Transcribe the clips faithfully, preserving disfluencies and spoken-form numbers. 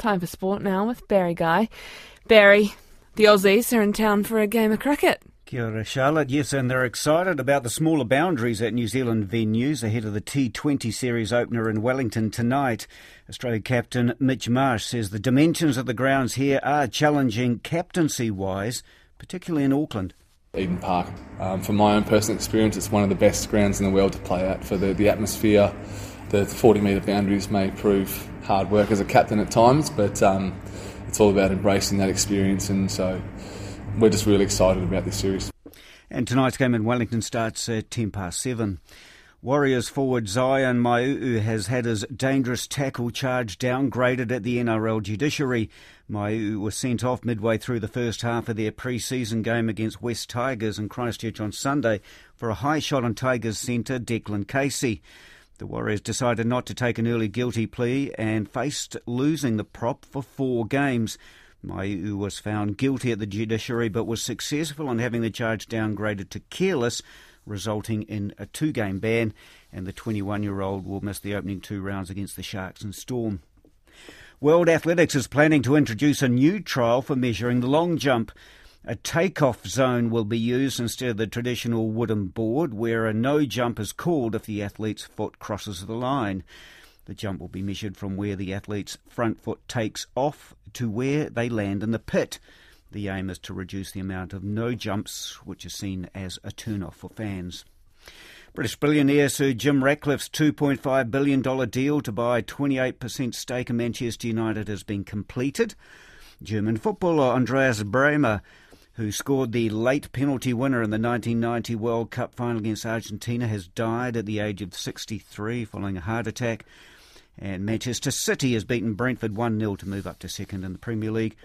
Time for sport now with Barry Guy. Barry, the Aussies are in town for a game of cricket. Kia ora, Charlotte. Yes, and they're excited about the smaller boundaries at New Zealand venues ahead of the T twenty series opener in Wellington tonight. Australia captain Mitch Marsh says the dimensions of the grounds here are challenging captaincy-wise, particularly in Auckland. Eden Park. Um, from my own personal experience, it's one of the best grounds in the world to play at for the, the atmosphere. The forty metre boundaries may prove hard work as a captain at times, but um, it's all about embracing that experience, and so we're just really excited about this series. And tonight's game in Wellington starts at ten past seven. Warriors forward Zion Mau'u has had his dangerous tackle charge downgraded at the N R L judiciary. Mau'u was sent off midway through the first half of their pre-season game against West Tigers in Christchurch on Sunday for a high shot on Tigers centre Declan Casey. The Warriors decided not to take an early guilty plea and faced losing the prop for four games. Mau'u was found guilty at the judiciary but was successful in having the charge downgraded to careless, resulting in a two-game ban, and the twenty-one-year-old will miss the opening two rounds against the Sharks and Storm. World Athletics is planning to introduce a new trial for measuring the long jump. A take-off zone will be used instead of the traditional wooden board, where a no-jump is called if the athlete's foot crosses the line. The jump will be measured from where the athlete's front foot takes off to where they land in the pit. The aim is to reduce the amount of no-jumps, which is seen as a turn-off for fans. British billionaire Sir Jim Ratcliffe's two point five billion dollars deal to buy a twenty-eight percent stake in Manchester United has been completed. German footballer Andreas Bremer, who scored the late penalty winner in the nineteen ninety World Cup final against Argentina, has died at the age of sixty-three following a heart attack. And Manchester City has beaten Brentford one nil to move up to second in the Premier League,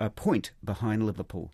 a point behind Liverpool.